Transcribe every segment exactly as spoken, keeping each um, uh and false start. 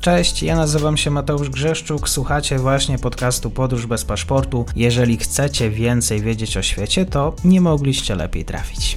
Cześć, ja nazywam się Mateusz Grzeszczuk, słuchacie właśnie podcastu Podróż bez paszportu. Jeżeli chcecie więcej wiedzieć o świecie, to nie mogliście lepiej trafić.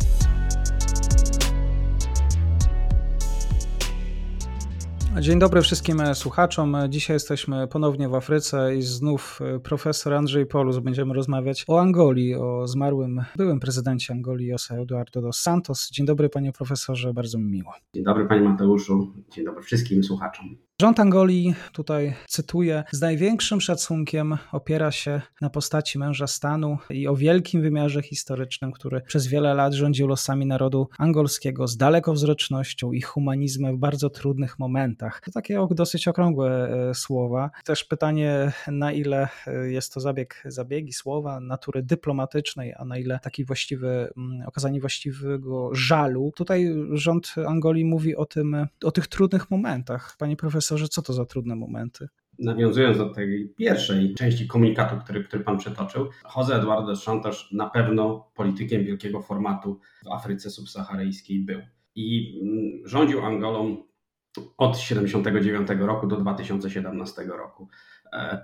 Dzień dobry wszystkim słuchaczom. Dzisiaj jesteśmy ponownie w Afryce i znów profesor Andrzej Polus. Będziemy rozmawiać o Angolii, o zmarłym byłym prezydencie Angolii Jose Eduardo dos Santos. Dzień dobry panie profesorze, bardzo mi miło. Dzień dobry panie Mateuszu, dzień dobry wszystkim słuchaczom. Rząd Angolii, tutaj cytuję, z największym szacunkiem opiera się na postaci męża stanu i o wielkim wymiarze historycznym, który przez wiele lat rządził losami narodu angolskiego z dalekowzrocznością i humanizmem w bardzo trudnych momentach. To takie dosyć okrągłe słowa. Też pytanie, na ile jest to zabieg zabiegi słowa natury dyplomatycznej, a na ile taki właściwy, okazanie właściwego żalu. Tutaj rząd Angolii mówi o tym, o tych trudnych momentach. Panie profesorze, co to za trudne momenty? Nawiązując do tej pierwszej części komunikatu, który, który pan przetoczył, Jose Eduardo dos Santos na pewno politykiem wielkiego formatu w Afryce subsaharyjskiej był. I rządził Angolą od tysiąc dziewięćset siedemdziesiątego dziewiątego roku do dwa tysiące siedemnastego roku.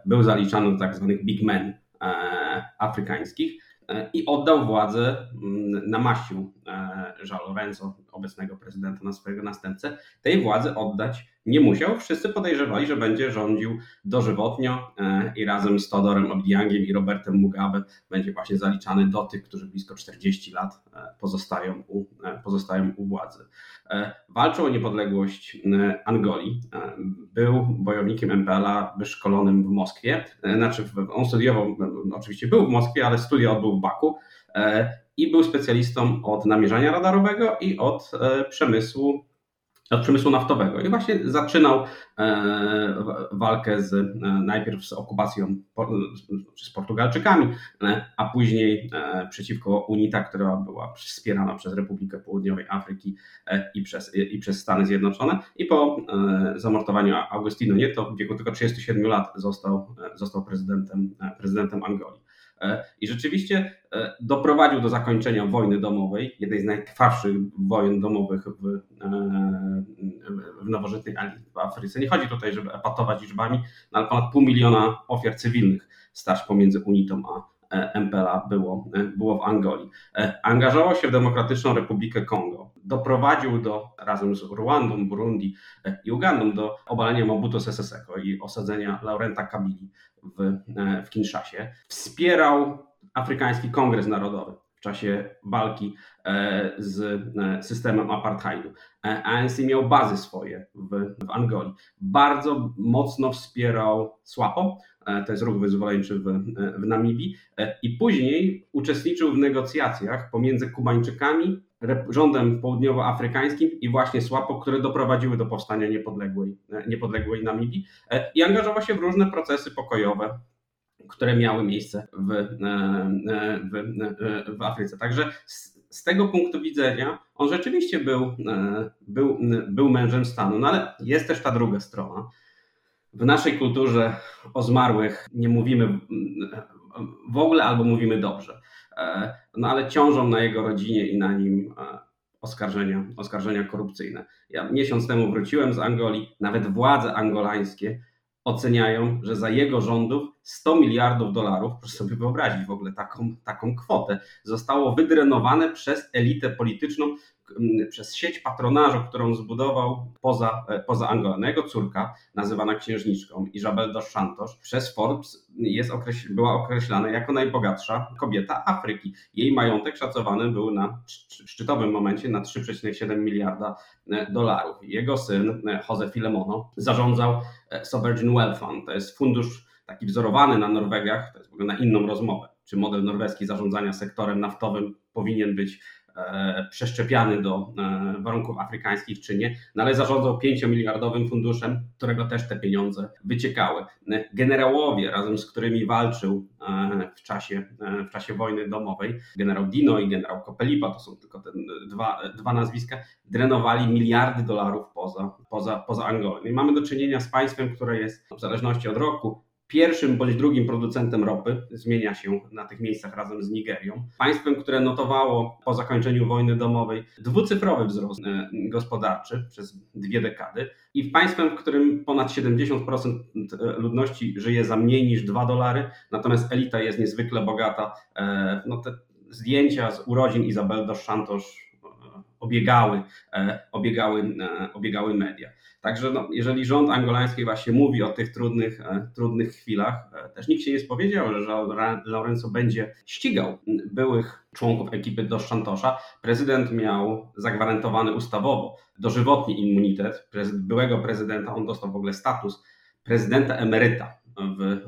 Był zaliczany do tak zwanych big men afrykańskich i oddał władzę, namaścił João Lourenço, obecnego prezydenta, na swojego następcę. Tej władzy oddać nie musiał. Wszyscy podejrzewali, że będzie rządził dożywotnio i razem z Teodorem Obiangiem i Robertem Mugabe będzie właśnie zaliczany do tych, którzy blisko czterdzieści lat pozostają u, pozostają u władzy. Walczył o niepodległość Angolii. Był bojownikiem M P L A wyszkolonym w Moskwie. Znaczy on studiował, oczywiście był w Moskwie, ale studia odbył w Baku. I był specjalistą od namierzania radarowego i od przemysłu, od przemysłu naftowego. I właśnie zaczynał walkę z, najpierw z okupacją, z Portugalczykami, a później przeciwko UNITA, która była wspierana przez Republikę Południowej Afryki i przez, i przez Stany Zjednoczone. I po zamordowaniu Agostinho Neto w wieku tylko trzydziestu siedmiu lat został, został prezydentem, prezydentem Angolii. I rzeczywiście doprowadził do zakończenia wojny domowej, jednej z najkrwawszych wojen domowych w, w nowożytnej Afryce. Nie chodzi tutaj, żeby epatować liczbami, no ale ponad pół miliona ofiar cywilnych starć pomiędzy UNITą a M P L A było, było w Angolii. Angażował się w Demokratyczną Republikę Kongo. Doprowadził do, razem z Ruandą, Burundi i Ugandą, do obalenia Mobutu Seseko i osadzenia Laurenta Kabili w, w Kinszasie. Wspierał Afrykański Kongres Narodowy w czasie walki z systemem apartheidu. A N C miał bazy swoje w, w Angolii. Bardzo mocno wspierał SWAPO, to jest ruch wyzwoleńczy w, w Namibii, i później uczestniczył w negocjacjach pomiędzy Kubańczykami, rządem południowoafrykańskim i właśnie SWAPO, które doprowadziły do powstania niepodległej, niepodległej Namibii, i angażował się w różne procesy pokojowe, które miały miejsce w, w, w Afryce. Także z, z tego punktu widzenia on rzeczywiście był, był, był mężem stanu, no ale jest też ta druga strona. W naszej kulturze o zmarłych nie mówimy w ogóle albo mówimy dobrze, no ale ciążą na jego rodzinie i na nim oskarżenia, oskarżenia korupcyjne. Ja miesiąc temu wróciłem z Angolii, nawet władze angolańskie oceniają, że za jego rządów sto miliardów dolarów, proszę sobie wyobrazić w ogóle taką, taką kwotę, zostało wydrenowane przez elitę polityczną, przez sieć patronażu, którą zbudował poza, poza Angolą. Jego córka, nazywana księżniczką, Isabel dos Santos, przez Forbes jest określ, była określana jako najbogatsza kobieta Afryki. Jej majątek szacowany był na szczytowym momencie na trzy przecinek siedem miliarda dolarów. Jego syn, Jose Filemono, zarządzał Sovereign Wealth Fund. To jest fundusz taki wzorowany na Norwegach, to jest w ogóle na inną rozmowę. Czy model norweski zarządzania sektorem naftowym powinien być przeszczepiany do warunków afrykańskich czy nie, no ale zarządzał pięciomiliardowym funduszem, którego też te pieniądze wyciekały. Generałowie, razem z którymi walczył w czasie, w czasie wojny domowej, generał Dino i generał Kopelipa, to są tylko te dwa, dwa nazwiska, drenowali miliardy dolarów poza, poza, poza Angolą. I mamy do czynienia z państwem, które jest w zależności od roku pierwszym bądź drugim producentem ropy, zmienia się na tych miejscach razem z Nigerią. Państwem, które notowało po zakończeniu wojny domowej dwucyfrowy wzrost gospodarczy przez dwie dekady i państwem, w którym ponad siedemdziesiąt procent ludności żyje za mniej niż dwa dolary, natomiast elita jest niezwykle bogata. No te zdjęcia z urodzin Isabel dos Santos obiegały, obiegały, obiegały media. Także no, jeżeli rząd angolański właśnie mówi o tych trudnych, trudnych chwilach, też nikt się nie spowiedział, że Lourenço będzie ścigał byłych członków ekipy dos Santosza. Prezydent miał zagwarantowany ustawowo dożywotni immunitet. Byłego prezydenta, on dostał w ogóle status prezydenta emeryta. W,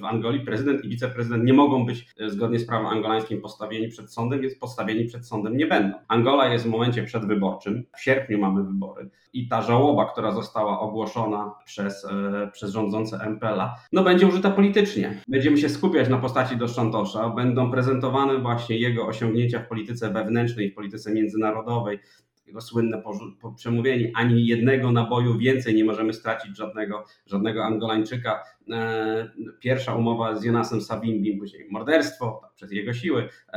w Angolii prezydent i wiceprezydent nie mogą być zgodnie z prawem angolańskim postawieni przed sądem, więc postawieni przed sądem nie będą. Angola jest w momencie przedwyborczym, w sierpniu mamy wybory i ta żałoba, która została ogłoszona przez, przez rządzące M P L A, no będzie użyta politycznie. Będziemy się skupiać na postaci dos Santosza, będą prezentowane właśnie jego osiągnięcia w polityce wewnętrznej, w polityce międzynarodowej, jego słynne przemówienie, ani jednego naboju więcej nie możemy stracić żadnego, żadnego Angolańczyka. E, pierwsza umowa z Jonasem Savimbim, później morderstwo tak, przez jego siły, e,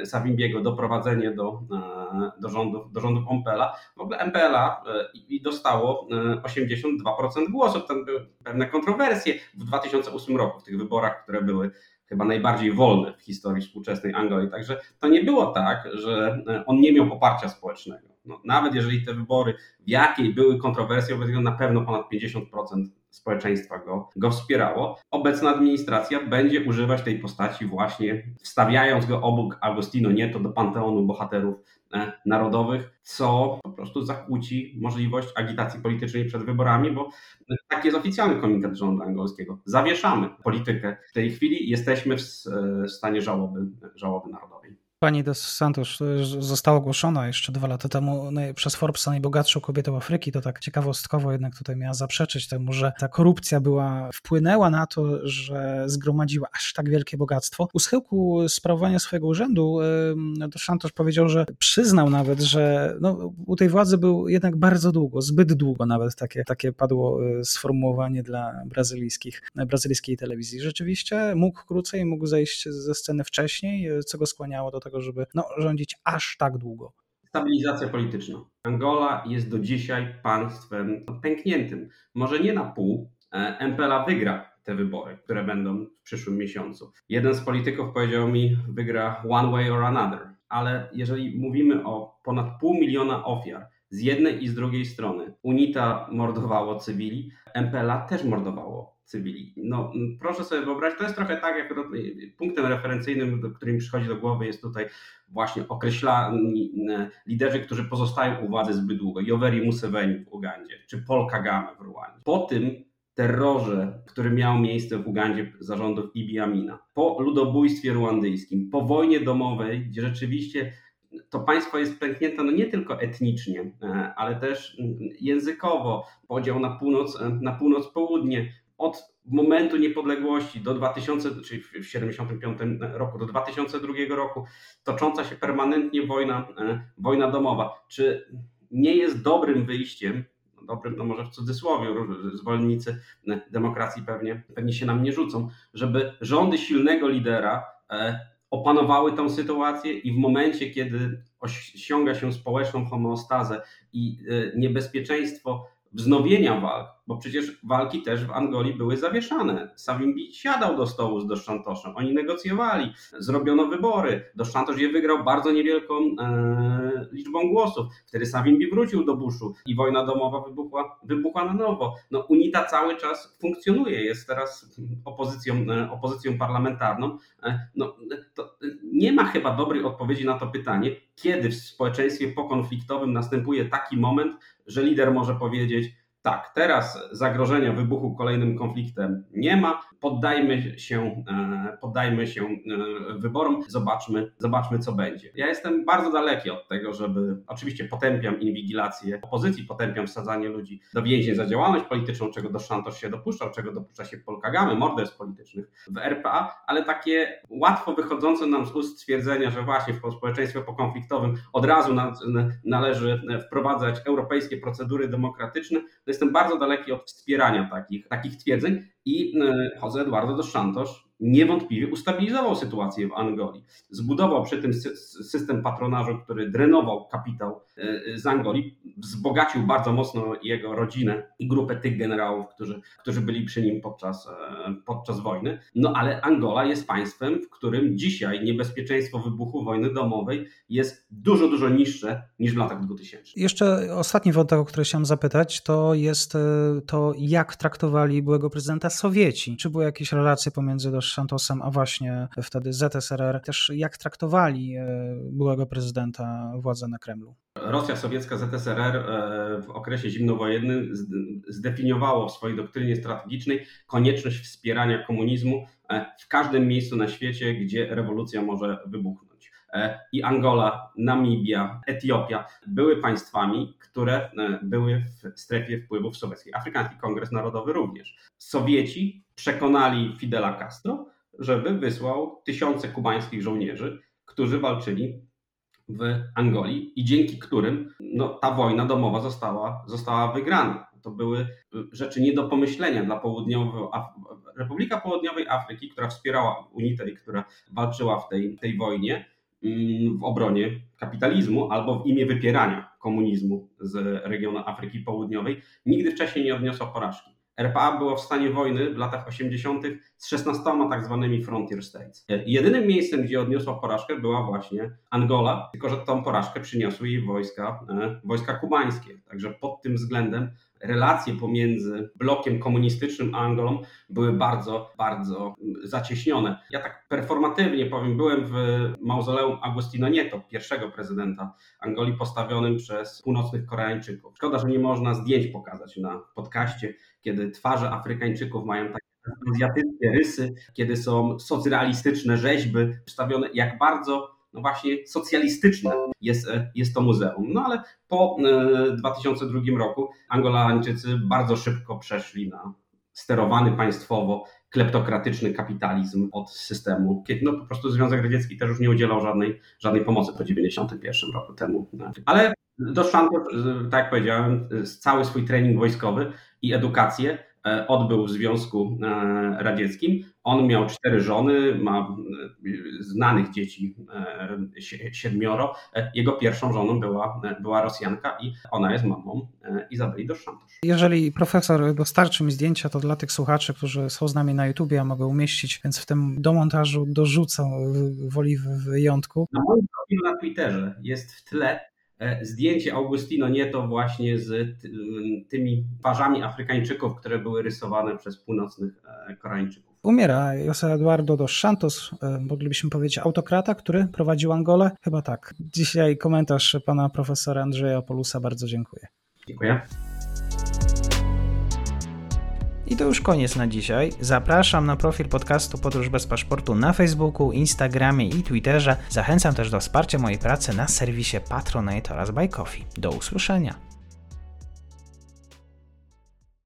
e, Savimbiego doprowadzenie do, e, do, rządów, do rządów M P L A. W ogóle M P L A e, i dostało osiemdziesiąt dwa procent głosów. Tam były pewne kontrowersje w dwa tysiące ósmym roku, w tych wyborach, które były chyba najbardziej wolne w historii współczesnej Angolii. Także to nie było tak, że on nie miał poparcia społecznego. No, nawet jeżeli te wybory w jakiej były kontrowersje, na pewno ponad pięćdziesiąt procent społeczeństwa go, go wspierało. Obecna administracja będzie używać tej postaci właśnie, wstawiając go obok Agostinho Neto do panteonu bohaterów narodowych, co po prostu zakłóci możliwość agitacji politycznej przed wyborami, bo taki jest oficjalny komunikat rządu angolskiego. Zawieszamy politykę w tej chwili, jesteśmy w stanie żałoby, żałoby narodowej. Pani dos Santos została ogłoszona jeszcze dwa lata temu przez Forbesa najbogatszą kobietą Afryki. To tak ciekawostkowo jednak tutaj miała zaprzeczyć temu, że ta korupcja była wpłynęła na to, że zgromadziła aż tak wielkie bogactwo. U schyłku sprawowania swojego urzędu dos Santos powiedział, że przyznał nawet, że no, u tej władzy był jednak bardzo długo, zbyt długo nawet takie, takie padło sformułowanie dla brazylijskich, brazylijskiej telewizji. Rzeczywiście mógł krócej, mógł zejść ze sceny wcześniej, co go skłaniało do tego, żeby no, rządzić aż tak długo. Stabilizacja polityczna. Angola jest do dzisiaj państwem pękniętym. Może nie na pół. M P L A wygra te wybory, które będą w przyszłym miesiącu. Jeden z polityków powiedział mi, wygra one way or another. Ale jeżeli mówimy o ponad pół miliona ofiar z jednej i z drugiej strony, UNITA mordowało cywili, M P L A też mordowało cywili. No proszę sobie wyobrazić, to jest trochę tak, jak punktem referencyjnym, który mi przychodzi do głowy, jest tutaj właśnie określani liderzy, którzy pozostają u władzy zbyt długo. Yoweri Museveni w Ugandzie, czy Paul Kagame w Ruandzie. Po tym terrorze, który miał miejsce w Ugandzie za rządów Idi Amina, po ludobójstwie ruandyjskim, po wojnie domowej, gdzie rzeczywiście to państwo jest pęknięte no nie tylko etnicznie, ale też językowo, podział na północ, na północ, południe, od momentu niepodległości do dwutysięcznego, czyli w siedemdziesiątym piątym roku, do dwa tysiące drugiego roku, tocząca się permanentnie wojna, wojna domowa. Czy nie jest dobrym wyjściem, dobrym, no może w cudzysłowie, zwolennicy demokracji pewnie, pewnie się nam nie rzucą, żeby rządy silnego lidera opanowały tę sytuację i w momencie, kiedy osiąga się społeczną homeostazę i niebezpieczeństwo wznowienia walk, bo przecież walki też w Angolii były zawieszane. Savimbi siadał do stołu z dos Santoszem, oni negocjowali, zrobiono wybory, dos Santos je wygrał bardzo niewielką e, liczbą głosów. Wtedy Savimbi wrócił do buszu i wojna domowa wybuchła, wybuchła na nowo. No, UNITA cały czas funkcjonuje, jest teraz opozycją, e, opozycją parlamentarną. E, no, to nie ma chyba dobrej odpowiedzi na to pytanie, kiedy w społeczeństwie pokonfliktowym następuje taki moment, że lider może powiedzieć: tak, teraz zagrożenia wybuchu kolejnym konfliktem nie ma, poddajmy się, poddajmy się wyborom, zobaczmy, zobaczmy co będzie. Ja jestem bardzo daleki od tego, żeby, oczywiście potępiam inwigilację opozycji, potępiam wsadzanie ludzi do więzień za działalność polityczną, czego dos Santos się dopuszczał, czego dopuszcza się Paul Kagame, morderstw politycznych w R P A, ale takie łatwo wychodzące nam z ust stwierdzenia, że właśnie w społeczeństwie pokonfliktowym od razu należy wprowadzać europejskie procedury demokratyczne, to jestem bardzo daleki od wspierania takich, takich twierdzeń i Jose Eduardo dos Santos niewątpliwie ustabilizował sytuację w Angolii. Zbudował przy tym system patronażu, który drenował kapitał z Angolii, wzbogacił bardzo mocno jego rodzinę i grupę tych generałów, którzy, którzy byli przy nim podczas, podczas wojny. No ale Angola jest państwem, w którym dzisiaj niebezpieczeństwo wybuchu wojny domowej jest dużo, dużo niższe niż w latach dwutysięcznych. Jeszcze ostatni wątek, o który chciałem zapytać, to jest to, jak traktowali byłego prezydenta Sowieci. Czy były jakieś relacje pomiędzy dos Santosem, a właśnie wtedy Z S R R, też jak traktowali byłego prezydenta władze na Kremlu? Rosja sowiecka, Z S R R w okresie zimnowojennym zdefiniowało w swojej doktrynie strategicznej konieczność wspierania komunizmu w każdym miejscu na świecie, gdzie rewolucja może wybuchnąć. I Angola, Namibia, Etiopia były państwami, które były w strefie wpływów sowieckich. Afrykański Kongres Narodowy również. Sowieci przekonali Fidela Castro, żeby wysłał tysiące kubańskich żołnierzy, którzy walczyli w Angolii i dzięki którym no, ta wojna domowa została, została wygrana. To były rzeczy nie do pomyślenia dla południowej Republika Południowej Afryki, która wspierała UNITę i która walczyła w tej, tej wojnie w obronie kapitalizmu albo w imię wypierania komunizmu z regionu Afryki Południowej, nigdy wcześniej nie odniosła porażki. R P A było w stanie wojny w latach osiemdziesiątych z szesnastoma tak zwanymi frontier states. Jedynym miejscem, gdzie odniosła porażkę, była właśnie Angola, tylko że tą porażkę przyniosły jej wojska, wojska kubańskie. Także pod tym względem relacje pomiędzy blokiem komunistycznym a Angolą były bardzo, bardzo zacieśnione. Ja tak performatywnie powiem, byłem w mauzoleum Agostinho Neto, pierwszego prezydenta Angolii, postawionym przez północnych Koreańczyków. Szkoda, że nie można zdjęć pokazać na podcaście, kiedy twarze Afrykańczyków mają takie azjatyckie rysy, kiedy są socrealistyczne rzeźby przedstawione, jak bardzo no właśnie socjalistyczne jest, jest to muzeum. No ale po dwa tysiące drugim roku Angolańczycy bardzo szybko przeszli na sterowany państwowo kleptokratyczny kapitalizm od systemu. No po prostu Związek Radziecki też już nie udzielał żadnej, żadnej pomocy po dziewięćdziesiątym pierwszym roku temu. Ale dos Santos, tak jak powiedziałem, cały swój trening wojskowy i edukację odbył w Związku Radzieckim. On miał cztery żony, ma znanych dzieci siedmioro. Jego pierwszą żoną była, była Rosjanka i ona jest mamą Izabeli dos Santos. Jeżeli profesor dostarczy mi zdjęcia, to dla tych słuchaczy, którzy są z nami na YouTubie, ja mogę umieścić, więc w tym domontażu dorzucę woli wyjątku. Na moim profilu na Twitterze jest w tle zdjęcie Agostinho Neto właśnie z tymi twarzami Afrykańczyków, które były rysowane przez północnych Koreańczyków. Umiera Jose Eduardo dos Santos, moglibyśmy powiedzieć autokrata, który prowadził Angolę? Chyba tak. Dzisiaj komentarz pana profesora Andrzeja Polusa. Bardzo dziękuję. Dziękuję. I to już koniec na dzisiaj. Zapraszam na profil podcastu Podróż bez paszportu na Facebooku, Instagramie i Twitterze. Zachęcam też do wsparcia mojej pracy na serwisie Patronite oraz Buy Coffee. Do usłyszenia.